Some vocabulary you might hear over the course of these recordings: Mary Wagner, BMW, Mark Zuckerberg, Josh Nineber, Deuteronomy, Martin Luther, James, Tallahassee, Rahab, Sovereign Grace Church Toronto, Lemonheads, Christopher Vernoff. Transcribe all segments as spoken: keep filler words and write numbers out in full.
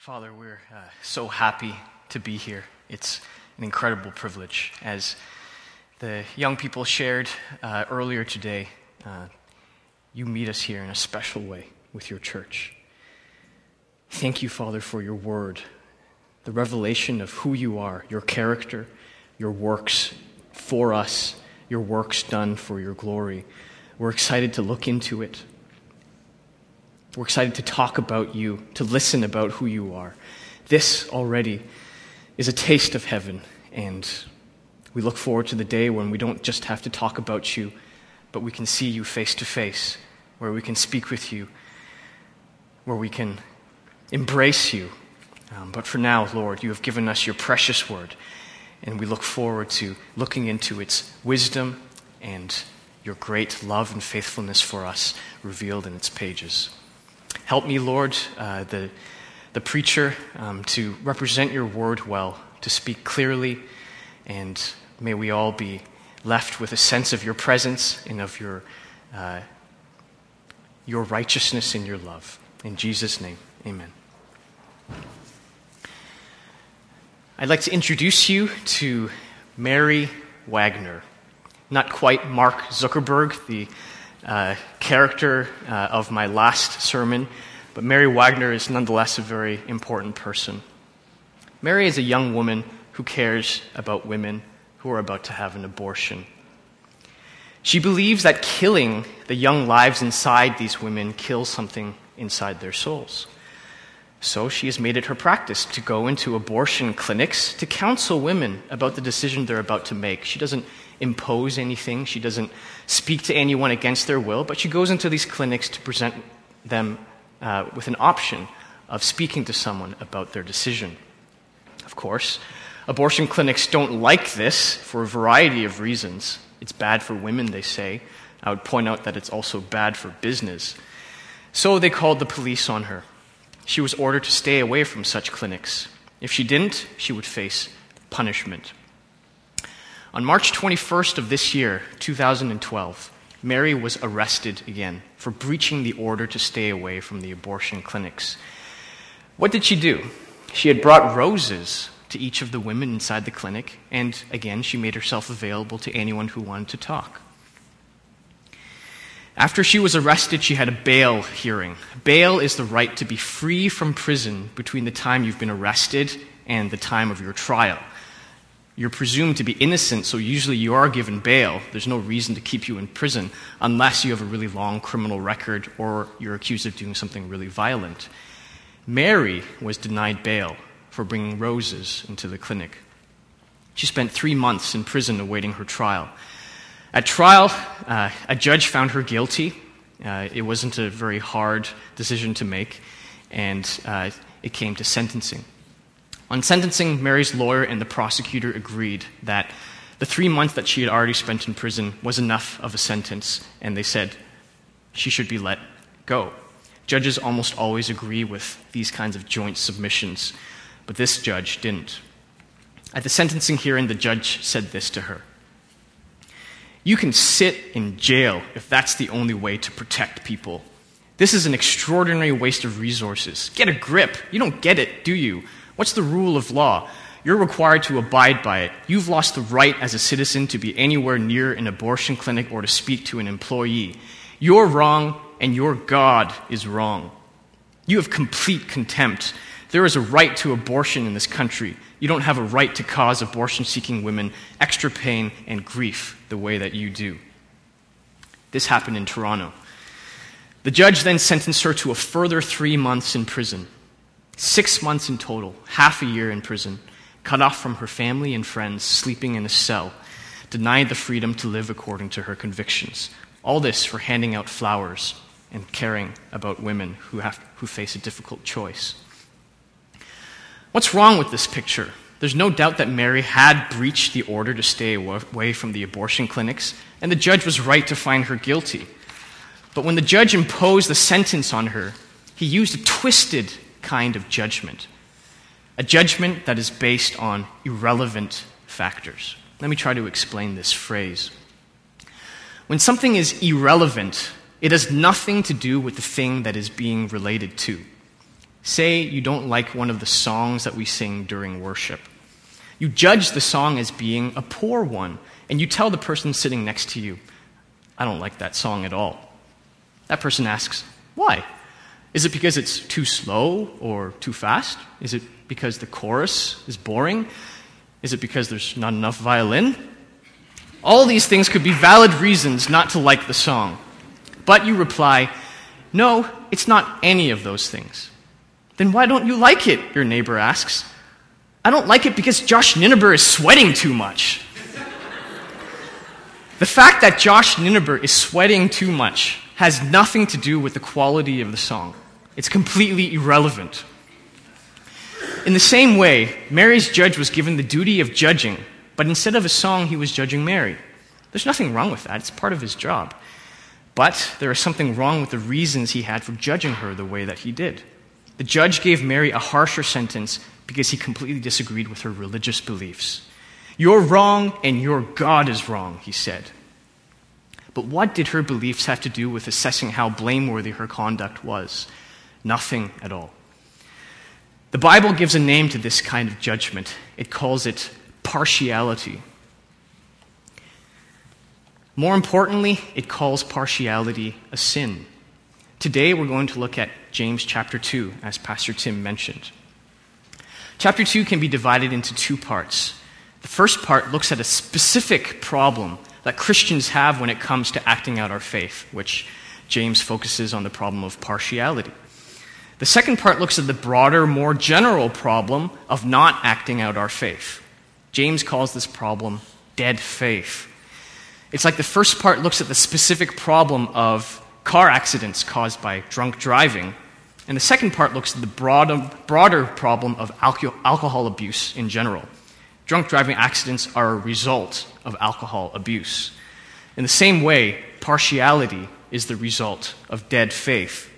Father, we're uh, so happy to be here. It's an incredible privilege. As the young people shared uh, earlier today, uh, you meet us here in a special way with your church. Thank you, Father, for your word, the revelation of who you are, your character, your works for us, your works done for your glory. We're excited to look into it. We're excited to talk about you, to listen about who you are. This already is a taste of heaven, and we look forward to the day when we don't just have to talk about you, but we can see you face to face, where we can speak with you, where we can embrace you. Um, but for now, Lord, you have given us your precious word, and we look forward to looking into its wisdom and your great love and faithfulness for us revealed in its pages. Help me, Lord, uh, the, the preacher, um, to represent your word well, to speak clearly, and may we all be left with a sense of your presence and of your, uh, your righteousness and your love. In Jesus' name, amen. I'd like to introduce you to Mary Wagner, not quite Mark Zuckerberg, the Uh, character uh, of my last sermon, but Mary Wagner is nonetheless a very important person. Mary is a young woman who cares about women who are about to have an abortion. She believes that killing the young lives inside these women kills something inside their souls. So she has made it her practice to go into abortion clinics to counsel women about the decision they're about to make. She doesn't impose anything. She doesn't speak to anyone against their will, but she goes into these clinics to present them uh, with an option of speaking to someone about their decision. Of course, abortion clinics don't like this for a variety of reasons. It's bad for women, they say. I would point out that it's also bad for business. So they called the police on her. She was ordered to stay away from such clinics. If she didn't, she would face punishment. On March twenty-first of this year, two thousand twelve, Mary was arrested again for breaching the order to stay away from the abortion clinics. What did she do? She had brought roses to each of the women inside the clinic, and again, she made herself available to anyone who wanted to talk. After she was arrested, she had a bail hearing. Bail is the right to be free from prison between the time you've been arrested and the time of your trial. You're presumed to be innocent, so usually you are given bail. There's no reason to keep you in prison unless you have a really long criminal record or you're accused of doing something really violent. Mary was denied bail for bringing roses into the clinic. She spent three months in prison awaiting her trial. At trial, uh, a judge found her guilty. Uh, it wasn't a very hard decision to make, and uh, it came to sentencing. On sentencing, Mary's lawyer and the prosecutor agreed that the three months that she had already spent in prison was enough of a sentence, and they said she should be let go. Judges almost always agree with these kinds of joint submissions, but this judge didn't. At the sentencing hearing, the judge said this to her: "You can sit in jail if that's the only way to protect people. This is an extraordinary waste of resources. Get a grip. You don't get it, do you? What's the rule of law? You're required to abide by it. You've lost the right as a citizen to be anywhere near an abortion clinic or to speak to an employee. You're wrong, and your God is wrong. You have complete contempt. There is a right to abortion in this country. You don't have a right to cause abortion-seeking women extra pain and grief the way that you do." This happened in Toronto. The judge then sentenced her to a further three months in prison. Six months in total, half a year in prison, cut off from her family and friends, sleeping in a cell, denied the freedom to live according to her convictions. All this for handing out flowers and caring about women who have, who face a difficult choice. What's wrong with this picture? There's no doubt that Mary had breached the order to stay away from the abortion clinics, and the judge was right to find her guilty. But when the judge imposed the sentence on her, he used a twisted kind of judgment, a judgment that is based on irrelevant factors. Let me try to explain this phrase. When something is irrelevant, it has nothing to do with the thing that is being related to. Say you don't like one of the songs that we sing during worship. You judge the song as being a poor one, and you tell the person sitting next to you, I don't like that song at all. That person asks, why? Is it because it's too slow or too fast? Is it because the chorus is boring? Is it because there's not enough violin? All these things could be valid reasons not to like the song. But you reply, no, it's not any of those things. Then why don't you like it? Your neighbor asks. I don't like it because Josh Nineber is sweating too much. The fact that Josh Nineber is sweating too much has nothing to do with the quality of the song. It's completely irrelevant. In the same way, Mary's judge was given the duty of judging, but instead of a song, he was judging Mary. There's nothing wrong with that. It's part of his job. But there is something wrong with the reasons he had for judging her the way that he did. The judge gave Mary a harsher sentence because he completely disagreed with her religious beliefs. You're wrong and your God is wrong, he said. But what did her beliefs have to do with assessing how blameworthy her conduct was? Nothing at all. The Bible gives a name to this kind of judgment. It calls it partiality. More importantly, it calls partiality a sin. Today we're going to look at James chapter two, as Pastor Tim mentioned. Chapter two can be divided into two parts. The first part looks at a specific problem that Christians have when it comes to acting out our faith, which James focuses on the problem of partiality. The second part looks at the broader, more general problem of not acting out our faith. James calls this problem dead faith. It's like the first part looks at the specific problem of car accidents caused by drunk driving, and the second part looks at the broad, broader problem of alco- alcohol abuse in general. Drunk driving accidents are a result of alcohol abuse. In the same way, partiality is the result of dead faith.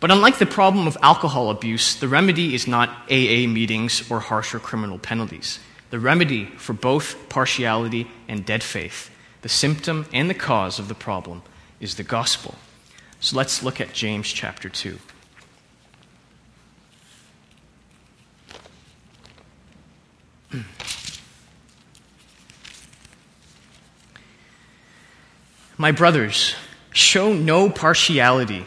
But unlike the problem of alcohol abuse, the remedy is not A A meetings or harsher criminal penalties. The remedy for both partiality and dead faith, the symptom and the cause of the problem, is the gospel. So let's look at James chapter two. My brothers, show no partiality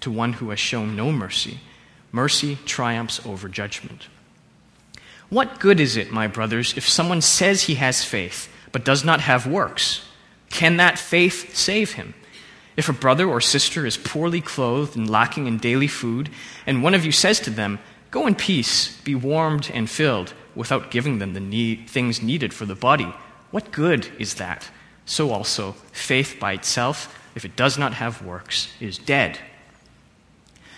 to one who has shown no mercy. Mercy triumphs over judgment. What good is it, my brothers, if someone says he has faith but does not have works? Can that faith save him? If a brother or sister is poorly clothed and lacking in daily food, and one of you says to them, go in peace, be warmed and filled, without giving them the need, things needed for the body, what good is that? So also, faith by itself, if it does not have works, is dead.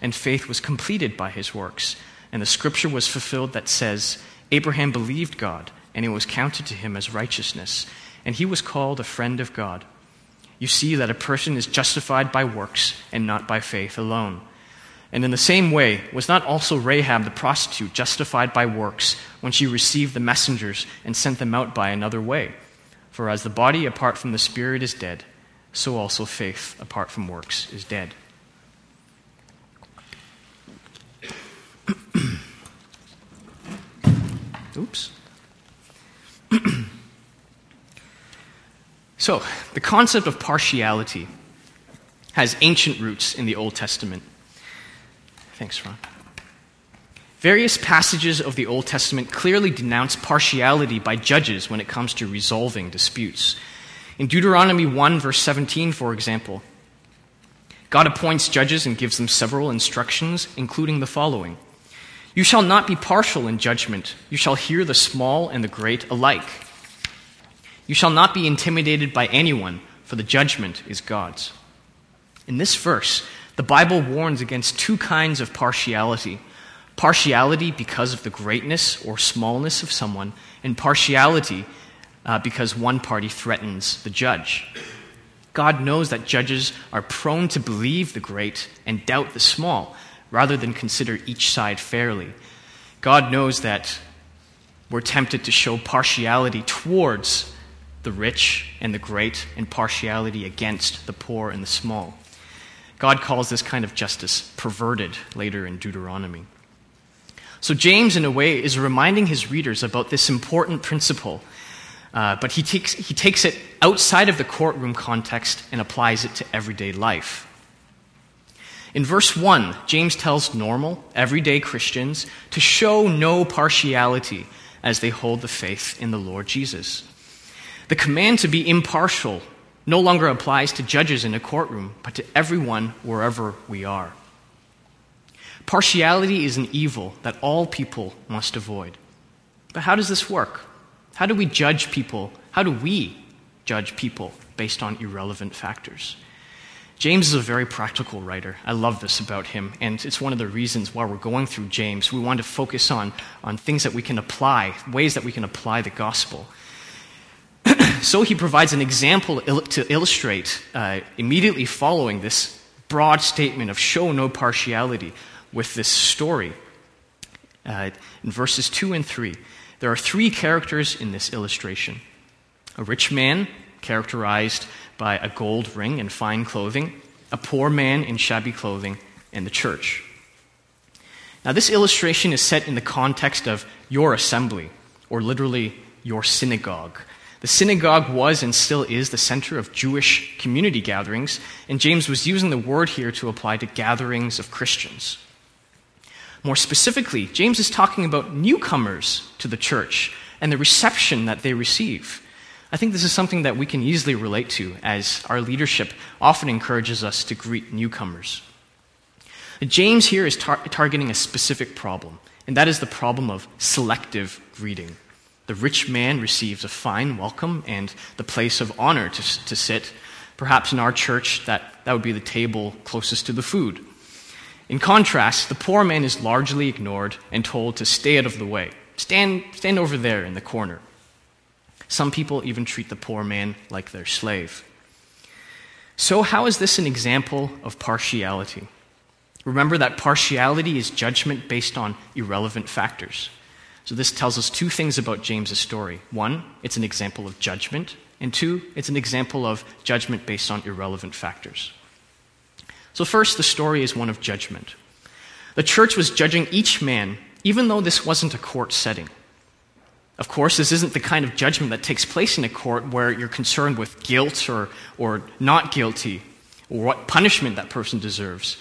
and faith was completed by his works. And the scripture was fulfilled that says, Abraham believed God, and it was counted to him as righteousness, and he was called a friend of God. You see that a person is justified by works and not by faith alone. And in the same way, was not also Rahab the prostitute justified by works when she received the messengers and sent them out by another way? For as the body apart from the spirit is dead, so also faith apart from works is dead. Oops. So, the concept of partiality has ancient roots in the Old Testament. Thanks, Ron. Various passages of the Old Testament clearly denounce partiality by judges when it comes to resolving disputes. In Deuteronomy one, verse seventeen, for example, God appoints judges and gives them several instructions, including the following. You shall not be partial in judgment. You shall hear the small and the great alike. You shall not be intimidated by anyone, for the judgment is God's. In this verse, the Bible warns against two kinds of partiality. Partiality because of the greatness or smallness of someone, and partiality uh, because one party threatens the judge. God knows that judges are prone to believe the great and doubt the small, rather than consider each side fairly. God knows that we're tempted to show partiality towards the rich and the great, and partiality against the poor and the small. God calls this kind of justice perverted later in Deuteronomy. So James, in a way, is reminding his readers about this important principle, uh, but he takes, he takes it outside of the courtroom context and applies it to everyday life. In verse one, James tells normal, everyday Christians to show no partiality as they hold the faith in the Lord Jesus. The command to be impartial no longer applies to judges in a courtroom, but to everyone wherever we are. Partiality is an evil that all people must avoid. But how does this work? How do we judge people? How do we judge people based on irrelevant factors? James is a very practical writer. I love this about him, and it's one of the reasons why we're going through James. We want to focus on, on things that we can apply, ways that we can apply the gospel. So he provides an example to illustrate uh, immediately following this broad statement of show no partiality with this story. Uh, in verses two and three, there are three characters in this illustration. A rich man characterized by a gold ring and fine clothing, a poor man in shabby clothing, and the church. Now this illustration is set in the context of your assembly, or literally your synagogue. The synagogue was and still is the center of Jewish community gatherings, and James was using the word here to apply to gatherings of Christians. More specifically, James is talking about newcomers to the church and the reception that they receive. I think this is something that we can easily relate to, as our leadership often encourages us to greet newcomers. James here is tar- targeting a specific problem, and that is the problem of selective greeting. The rich man receives a fine welcome and the place of honor to, to sit. Perhaps in our church, that, that would be the table closest to the food. In contrast, the poor man is largely ignored and told to stay out of the way. Stand, stand over there in the corner. Some people even treat the poor man like their slave. So how is this an example of partiality? Remember that partiality is judgment based on irrelevant factors. So this tells us two things about James' story. One, it's an example of judgment. And two, it's an example of judgment based on irrelevant factors. So first, the story is one of judgment. The church was judging each man, even though this wasn't a court setting. Of course, this isn't the kind of judgment that takes place in a court where you're concerned with guilt or, or not guilty, or what punishment that person deserves.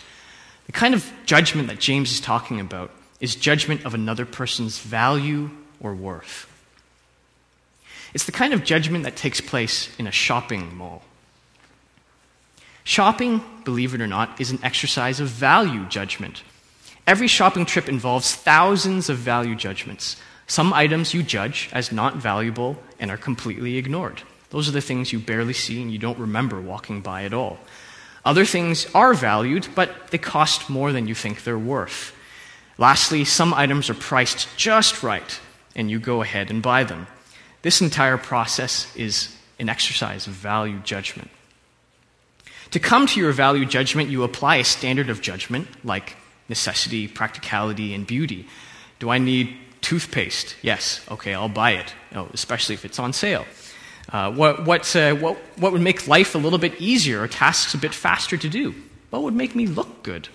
The kind of judgment that James is talking about is judgment of another person's value or worth. It's the kind of judgment that takes place in a shopping mall. Shopping, believe it or not, is an exercise of value judgment. Every shopping trip involves thousands of value judgments. Some items you judge as not valuable and are completely ignored. Those are the things you barely see and you don't remember walking by at all. Other things are valued, but they cost more than you think they're worth. Lastly, some items are priced just right, and you go ahead and buy them. This entire process is an exercise of value judgment. To come to your value judgment, you apply a standard of judgment, like necessity, practicality, and beauty. Do I need toothpaste? Yes. Okay, I'll buy it, oh, especially if it's on sale. Uh, what, what, uh, what, what would make life a little bit easier or tasks a bit faster to do? What would make me look good?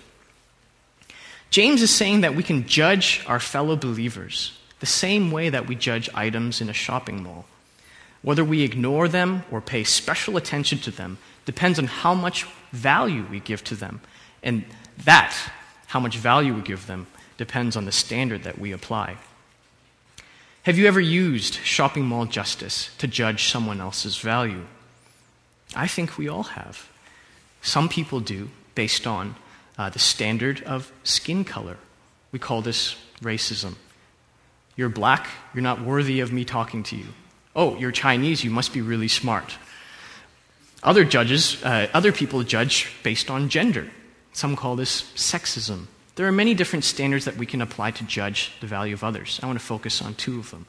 James is saying that we can judge our fellow believers the same way that we judge items in a shopping mall. Whether we ignore them or pay special attention to them depends on how much value we give to them. And that, how much value we give them, depends on the standard that we apply. Have you ever used shopping mall justice to judge someone else's value? I think we all have. Some people do based on uh, the standard of skin color. We call this racism. You're black, you're not worthy of me talking to you. Oh, you're Chinese, you must be really smart. Other judges, uh, other people judge based on gender. Some call this sexism. There are many different standards that we can apply to judge the value of others. I want to focus on two of them.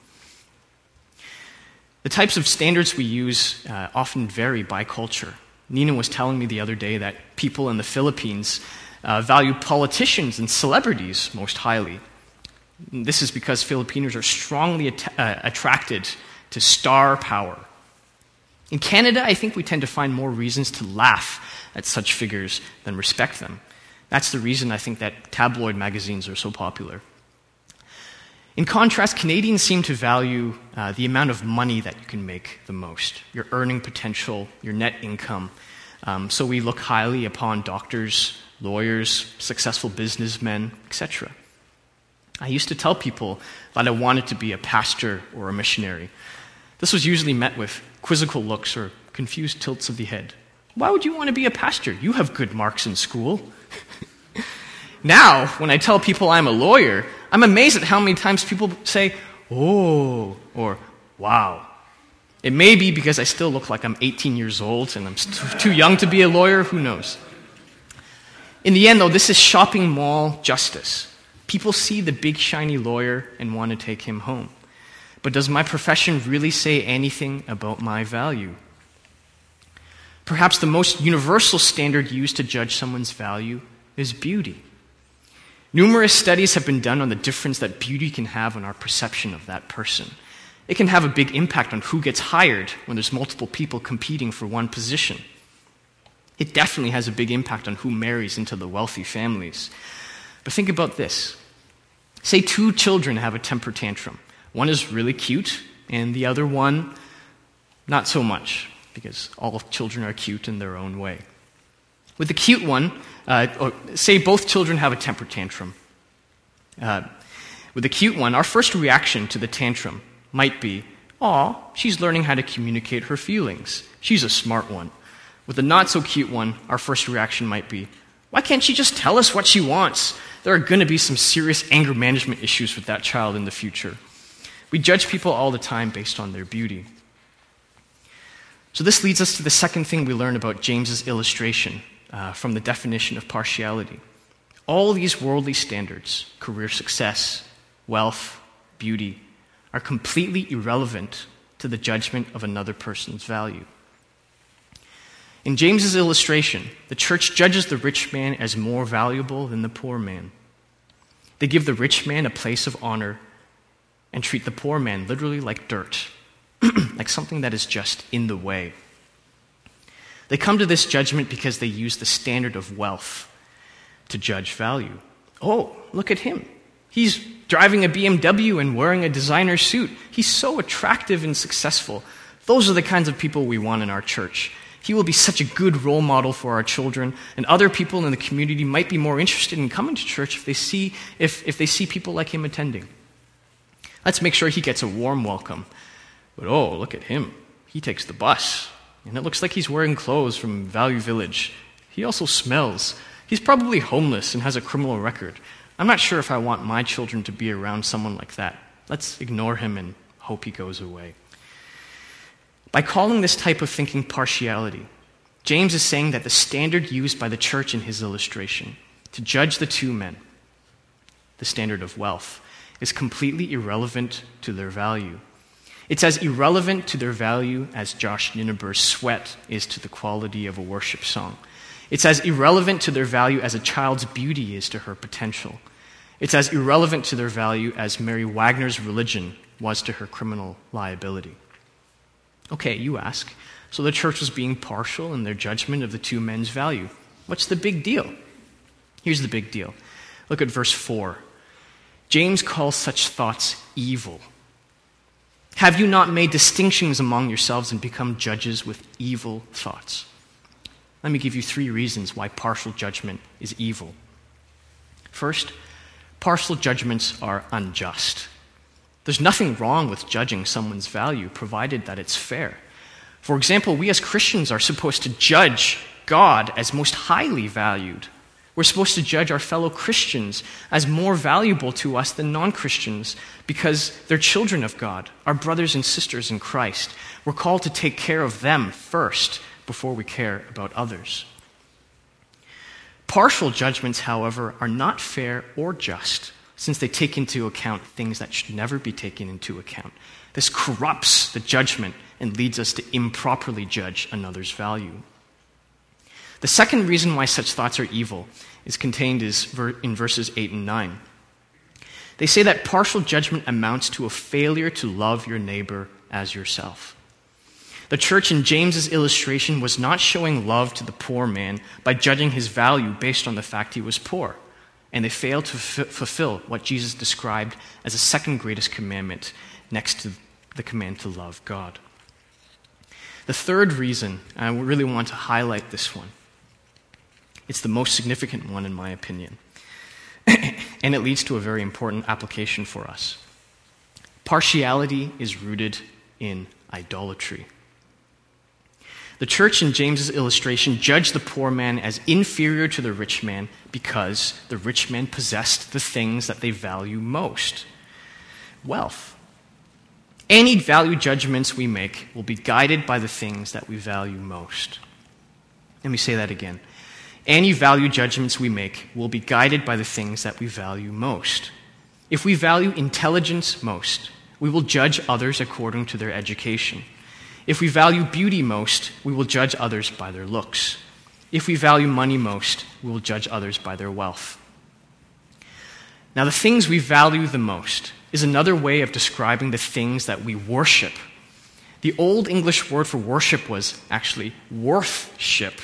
The types of standards we use uh, often vary by culture. Nina was telling me the other day that people in the Philippines uh, value politicians and celebrities most highly. This is because Filipinos are strongly at- uh, attracted to star power. In Canada, I think we tend to find more reasons to laugh at such figures than respect them. That's the reason I think that tabloid magazines are so popular. In contrast, Canadians seem to value uh, the amount of money that you can make the most, your earning potential, your net income. Um, so we look highly upon doctors, lawyers, successful businessmen, et cetera. I used to tell people that I wanted to be a pastor or a missionary. This was usually met with quizzical looks or confused tilts of the head. Why would you want to be a pastor? You have good marks in school. Now, when I tell people I'm a lawyer, I'm amazed at how many times people say, oh, or wow. It may be because I still look like I'm eighteen years old and I'm st- too young to be a lawyer, who knows. In the end, though, this is shopping mall justice. People see the big, shiny lawyer and want to take him home. But does my profession really say anything about my value? Perhaps the most universal standard used to judge someone's value is beauty. Numerous studies have been done on the difference that beauty can have on our perception of that person. It can have a big impact on who gets hired when there's multiple people competing for one position. It definitely has a big impact on who marries into the wealthy families. But think about this. Say two children have a temper tantrum. One is really cute, and the other one, not so much, because all children are cute in their own way. With the cute one, uh, or say both children have a temper tantrum. Uh, with the cute one, our first reaction to the tantrum might be, aw, she's learning how to communicate her feelings. She's a smart one. With the not-so-cute one, our first reaction might be, why can't she just tell us what she wants? There are going to be some serious anger management issues with that child in the future. We judge people all the time based on their beauty. So this leads us to the second thing we learn about James's illustration uh, from the definition of partiality. All these worldly standards, career success, wealth, beauty, are completely irrelevant to the judgment of another person's value. In James's illustration, the church judges the rich man as more valuable than the poor man. They give the rich man a place of honor and treat the poor man literally like dirt, like something that is just in the way. They come to this judgment because they use the standard of wealth to judge value. Oh, look at him. He's driving a B M W and wearing a designer suit. He's so attractive and successful. Those are the kinds of people we want in our church. He will be such a good role model for our children, and other people in the community might be more interested in coming to church if they see if, if they see people like him attending. Let's make sure he gets a warm welcome. But oh, look at him. He takes the bus, and it looks like he's wearing clothes from Value Village. He also smells. He's probably homeless and has a criminal record. I'm not sure if I want my children to be around someone like that. Let's ignore him and hope he goes away. By calling this type of thinking partiality, James is saying that the standard used by the church in his illustration to judge the two men, the standard of wealth, is completely irrelevant to their value. It's as irrelevant to their value as Josh Nineber's sweat is to the quality of a worship song. It's as irrelevant to their value as a child's beauty is to her potential. It's as irrelevant to their value as Mary Wagner's religion was to her criminal liability. Okay, you ask, so the church was being partial in their judgment of the two men's value. What's the big deal? Here's the big deal. Look at verse four. James calls such thoughts evil. Have you not made distinctions among yourselves and become judges with evil thoughts? Let me give you three reasons why partial judgment is evil. First, partial judgments are unjust. There's nothing wrong with judging someone's value, provided that it's fair. For example, we as Christians are supposed to judge God as most highly valued. We're supposed to judge our fellow Christians as more valuable to us than non-Christians because they're children of God, our brothers and sisters in Christ. We're called to take care of them first before we care about others. Partial judgments, however, are not fair or just since they take into account things that should never be taken into account. This corrupts the judgment and leads us to improperly judge another's value. The second reason why such thoughts are evil is contained in verses eight and nine. They say that partial judgment amounts to a failure to love your neighbor as yourself. The church in James's illustration was not showing love to the poor man by judging his value based on the fact he was poor, and they failed to f- fulfill what Jesus described as the second greatest commandment next to the command to love God. The third reason, and I really want to highlight this one, it's the most significant one, in my opinion. And it leads to a very important application for us. Partiality is rooted in idolatry. The church in James's illustration judged the poor man as inferior to the rich man because the rich man possessed the things that they value most. Wealth. Any value judgments we make will be guided by the things that we value most. Let me say that again. Any value judgments we make will be guided by the things that we value most. If we value intelligence most, we will judge others according to their education. If we value beauty most, we will judge others by their looks. If we value money most, we will judge others by their wealth. Now, the things we value the most is another way of describing the things that we worship. The Old English word for worship was actually worth-ship.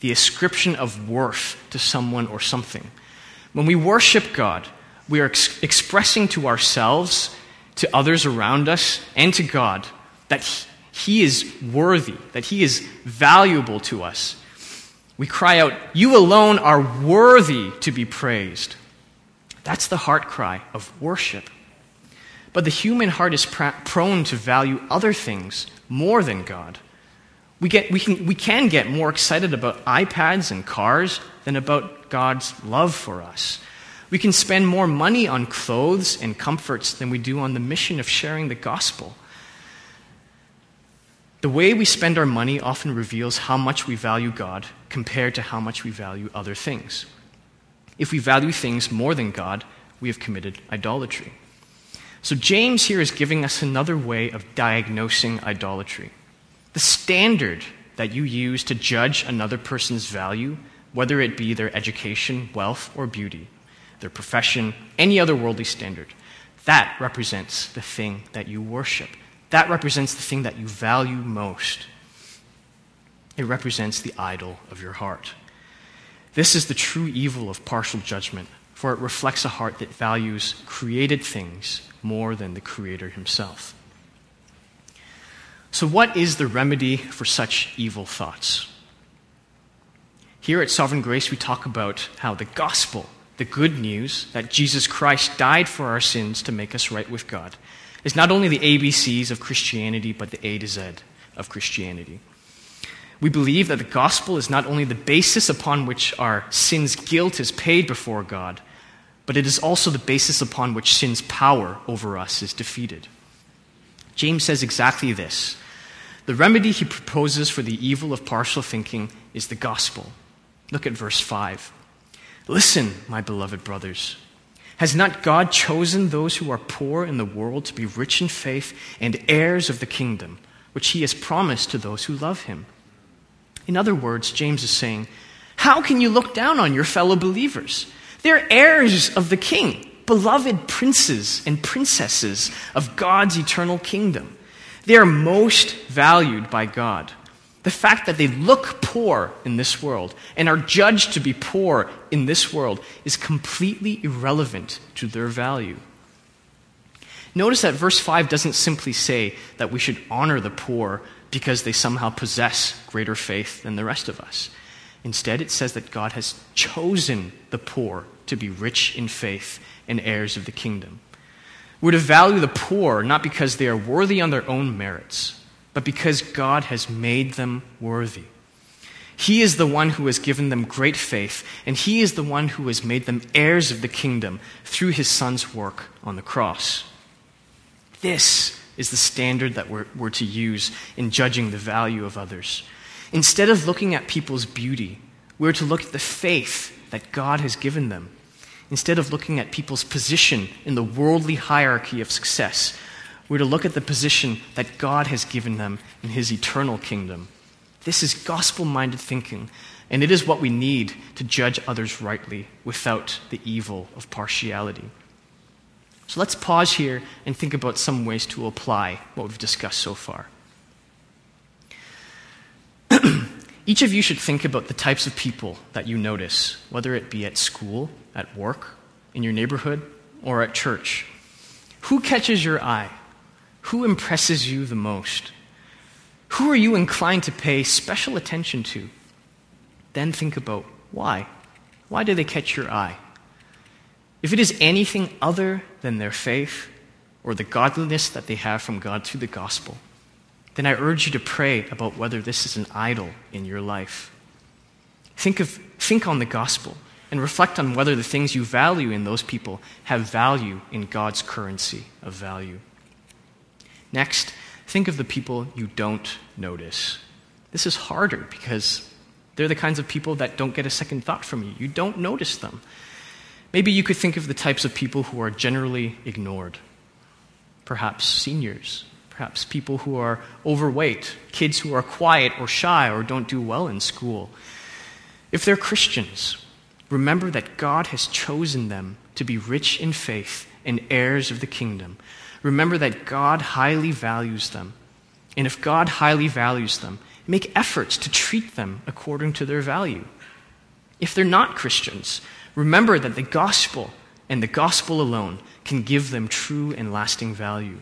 The ascription of worth to someone or something. When we worship God, we are ex- expressing to ourselves, to others around us, and to God that He is worthy, that He is valuable to us. We cry out, "You alone are worthy to be praised." That's the heart cry of worship. But the human heart is pr- prone to value other things more than God. We get, we can, we can get more excited about iPads and cars than about God's love for us. We can spend more money on clothes and comforts than we do on the mission of sharing the gospel. The way we spend our money often reveals how much we value God compared to how much we value other things. If we value things more than God, we have committed idolatry. So James here is giving us another way of diagnosing idolatry. The standard that you use to judge another person's value, whether it be their education, wealth, or beauty, their profession, any other worldly standard, that represents the thing that you worship. That represents the thing that you value most. It represents the idol of your heart. This is the true evil of partial judgment, for it reflects a heart that values created things more than the Creator Himself. So what is the remedy for such evil thoughts? Here at Sovereign Grace, we talk about how the gospel, the good news that Jesus Christ died for our sins to make us right with God, is not only the A B Cs of Christianity, but the A to Z of Christianity. We believe that the gospel is not only the basis upon which our sin's guilt is paid before God, but it is also the basis upon which sin's power over us is defeated. James says exactly this. The remedy he proposes for the evil of partial thinking is the gospel. Look at verse five. Listen, my beloved brothers. Has not God chosen those who are poor in the world to be rich in faith and heirs of the kingdom, which he has promised to those who love him? In other words, James is saying, how can you look down on your fellow believers? They're heirs of the king, beloved princes and princesses of God's eternal kingdom. They are most valued by God. The fact that they look poor in this world and are judged to be poor in this world is completely irrelevant to their value. Notice that verse five doesn't simply say that we should honor the poor because they somehow possess greater faith than the rest of us. Instead, it says that God has chosen the poor to be rich in faith and heirs of the kingdom. We're to value the poor not because they are worthy on their own merits, but because God has made them worthy. He is the one who has given them great faith, and he is the one who has made them heirs of the kingdom through his son's work on the cross. This is the standard that we're, we're to use in judging the value of others. Instead of looking at people's beauty, we're to look at the faith that God has given them. Instead of looking at people's position in the worldly hierarchy of success, we're to look at the position that God has given them in his eternal kingdom. This is gospel-minded thinking, and it is what we need to judge others rightly without the evil of partiality. So let's pause here and think about some ways to apply what we've discussed so far. Each of you should think about the types of people that you notice, whether it be at school, at work, in your neighborhood, or at church. Who catches your eye? Who impresses you the most? Who are you inclined to pay special attention to? Then think about why. Why do they catch your eye? If it is anything other than their faith or the godliness that they have from God through the gospel, then I urge you to pray about whether this is an idol in your life. Think of, think on the gospel and reflect on whether the things you value in those people have value in God's currency of value. Next, think of the people you don't notice. This is harder because they're the kinds of people that don't get a second thought from you. You don't notice them. Maybe you could think of the types of people who are generally ignored. Perhaps seniors. Perhaps people who are overweight, kids who are quiet or shy or don't do well in school. If they're Christians, remember that God has chosen them to be rich in faith and heirs of the kingdom. Remember that God highly values them. And if God highly values them, make efforts to treat them according to their value. If they're not Christians, remember that the gospel and the gospel alone can give them true and lasting value.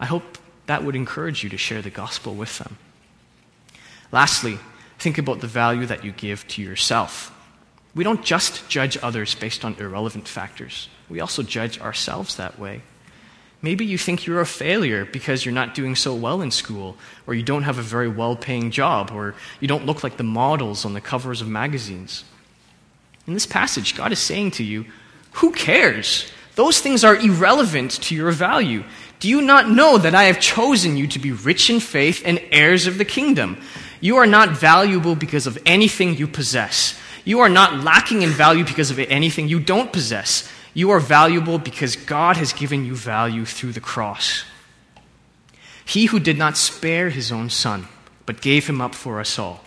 I hope that would encourage you to share the gospel with them. Lastly, think about the value that you give to yourself. We don't just judge others based on irrelevant factors. We also judge ourselves that way. Maybe you think you're a failure because you're not doing so well in school, or you don't have a very well-paying job, or you don't look like the models on the covers of magazines. In this passage, God is saying to you, who cares? Those things are irrelevant to your value. Do you not know that I have chosen you to be rich in faith and heirs of the kingdom? You are not valuable because of anything you possess. You are not lacking in value because of anything you don't possess. You are valuable because God has given you value through the cross. He who did not spare his own son, but gave him up for us all,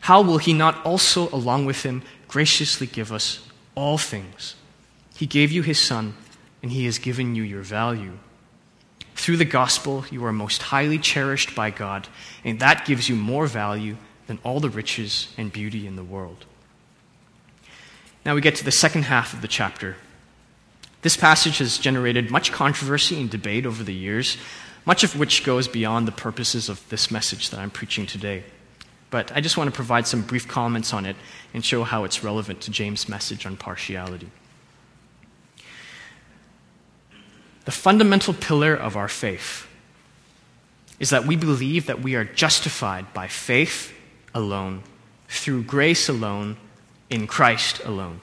how will he not also, along with him, graciously give us all things? He gave you his son, and he has given you your value. Through the gospel, you are most highly cherished by God, and that gives you more value than all the riches and beauty in the world. Now we get to the second half of the chapter. This passage has generated much controversy and debate over the years, much of which goes beyond the purposes of this message that I'm preaching today. But I just want to provide some brief comments on it and show how it's relevant to James' message on partiality. The fundamental pillar of our faith is that we believe that we are justified by faith alone, through grace alone, in Christ alone.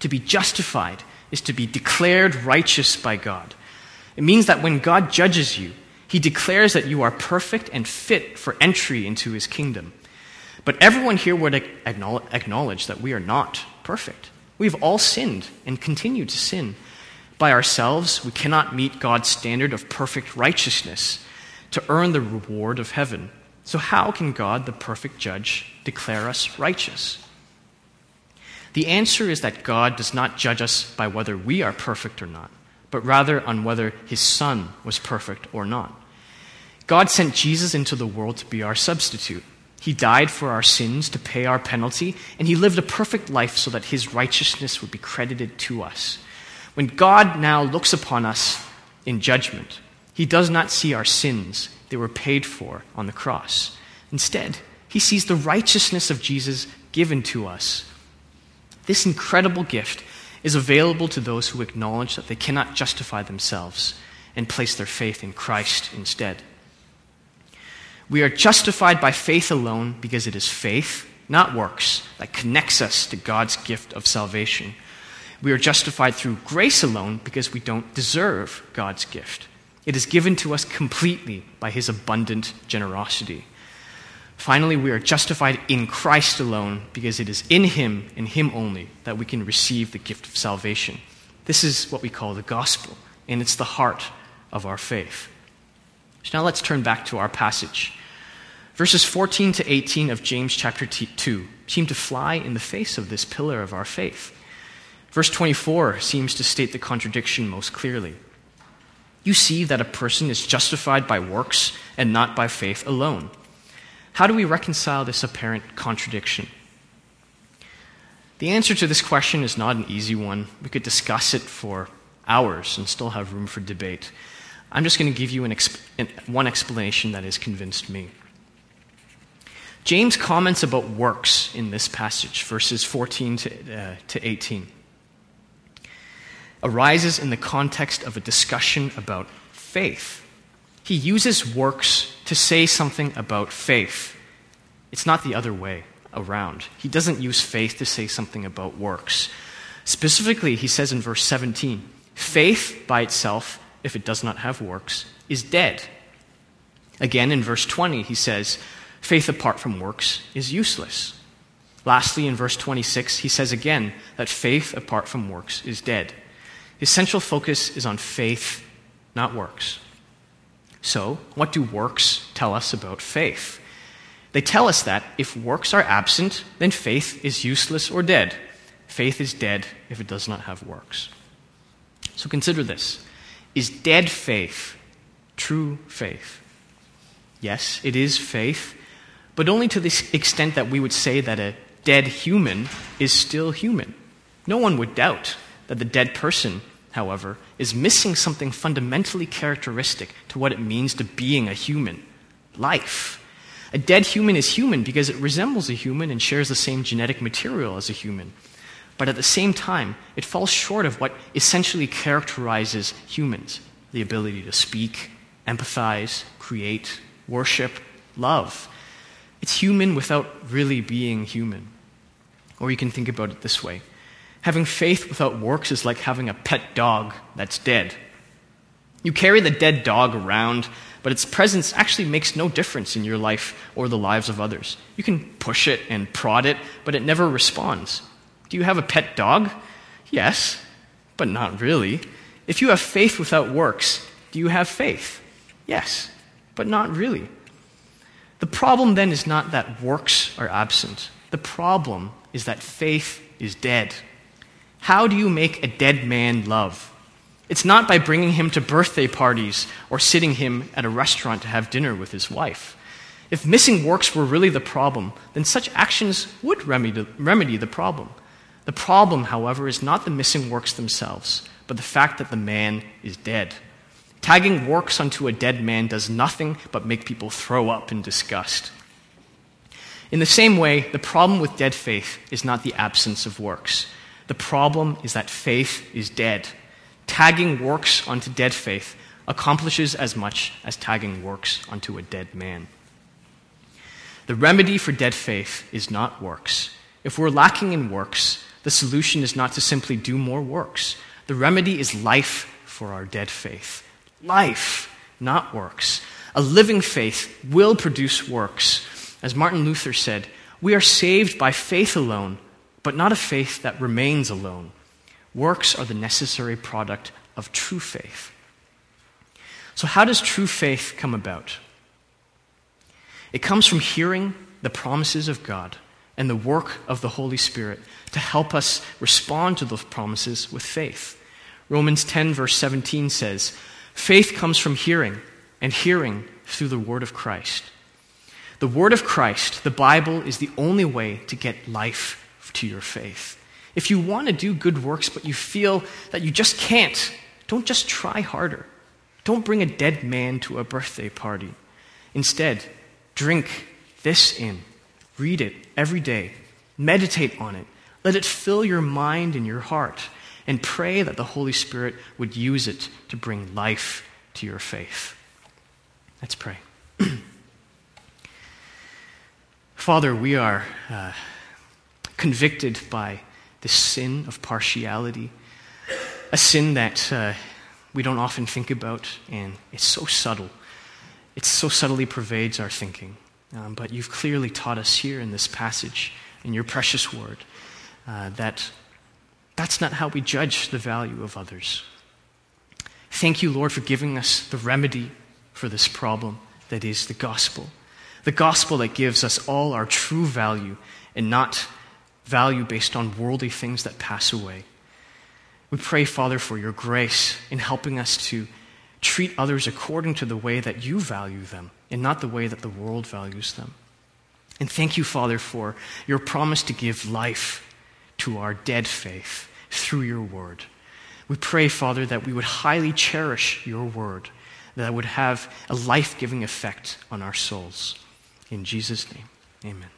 To be justified is to be declared righteous by God. It means that when God judges you, he declares that you are perfect and fit for entry into his kingdom. But everyone here would acknowledge that we are not perfect. We've all sinned and continue to sin. By ourselves, we cannot meet God's standard of perfect righteousness to earn the reward of heaven. So how can God, the perfect judge, declare us righteous? The answer is that God does not judge us by whether we are perfect or not, but rather on whether his Son was perfect or not. God sent Jesus into the world to be our substitute. He died for our sins to pay our penalty, and he lived a perfect life so that his righteousness would be credited to us. When God now looks upon us in judgment, he does not see our sins. They were paid for on the cross. Instead, he sees the righteousness of Jesus given to us. This incredible gift is available to those who acknowledge that they cannot justify themselves and place their faith in Christ instead. We are justified by faith alone because it is faith, not works, that connects us to God's gift of salvation. We are justified through grace alone because we don't deserve God's gift. It is given to us completely by his abundant generosity. Finally, we are justified in Christ alone because it is in him and him only that we can receive the gift of salvation. This is what we call the gospel, and it's the heart of our faith. So now let's turn back to our passage. Verses fourteen to eighteen of James chapter two seem to fly in the face of this pillar of our faith. Verse twenty-four seems to state the contradiction most clearly. You see that a person is justified by works and not by faith alone. How do we reconcile this apparent contradiction? The answer to this question is not an easy one. We could discuss it for hours and still have room for debate. I'm just going to give you an exp- an, one explanation that has convinced me. James comments about works in this passage, verses fourteen to eighteen. Arises in the context of a discussion about faith. He uses works to say something about faith. It's not the other way around. He doesn't use faith to say something about works. Specifically, he says in verse seventeen, faith by itself, if it does not have works, is dead. Again, in verse twenty, he says, faith apart from works is useless. Lastly, in verse twenty-six, he says again that faith apart from works is dead. His central focus is on faith, not works. So, what do works tell us about faith? They tell us that if works are absent, then faith is useless or dead. Faith is dead if it does not have works. So consider this. Is dead faith true faith? Yes, it is faith, but only to the extent that we would say that a dead human is still human. No one would doubt that the dead person, however, is missing something fundamentally characteristic to what it means to being a human, life. A dead human is human because it resembles a human and shares the same genetic material as a human. But at the same time, it falls short of what essentially characterizes humans, the ability to speak, empathize, create, worship, love. It's human without really being human. Or you can think about it this way. Having faith without works is like having a pet dog that's dead. You carry the dead dog around, but its presence actually makes no difference in your life or the lives of others. You can push it and prod it, but it never responds. Do you have a pet dog? Yes, but not really. If you have faith without works, do you have faith? Yes, but not really. The problem then is not that works are absent. The problem is that faith is dead. How do you make a dead man love? It's not by bringing him to birthday parties or sitting him at a restaurant to have dinner with his wife. If missing works were really the problem, then such actions would remedy the problem. The problem, however, is not the missing works themselves, but the fact that the man is dead. Tagging works onto a dead man does nothing but make people throw up in disgust. In the same way, the problem with dead faith is not the absence of works. The problem is that faith is dead. Tagging works onto dead faith accomplishes as much as tagging works onto a dead man. The remedy for dead faith is not works. If we're lacking in works, the solution is not to simply do more works. The remedy is life for our dead faith. Life, not works. A living faith will produce works. As Martin Luther said, we are saved by faith alone, but not a faith that remains alone. Works are the necessary product of true faith. So how does true faith come about? It comes from hearing the promises of God and the work of the Holy Spirit to help us respond to those promises with faith. Romans ten, verse seventeen says, faith comes from hearing, and hearing through the word of Christ. The word of Christ, the Bible, is the only way to get life to your faith. If you want to do good works, but you feel that you just can't, don't just try harder. Don't bring a dead man to a birthday party. Instead, drink this in. Read it every day. Meditate on it. Let it fill your mind and your heart, and pray that the Holy Spirit would use it to bring life to your faith. Let's pray. Father, we are uh, convicted by this sin of partiality, a sin that uh, we don't often think about, and it's so subtle. It so subtly pervades our thinking. Um, but you've clearly taught us here in this passage, in your precious word, uh, that that's not how we judge the value of others. Thank you, Lord, for giving us the remedy for this problem that is the gospel. The gospel that gives us all our true value and not value based on worldly things that pass away. We pray, Father, for your grace in helping us to treat others according to the way that you value them and not the way that the world values them. And thank you, Father, for your promise to give life to our dead faith through your word. We pray, Father, that we would highly cherish your word, that would have a life-giving effect on our souls. In Jesus' name, amen.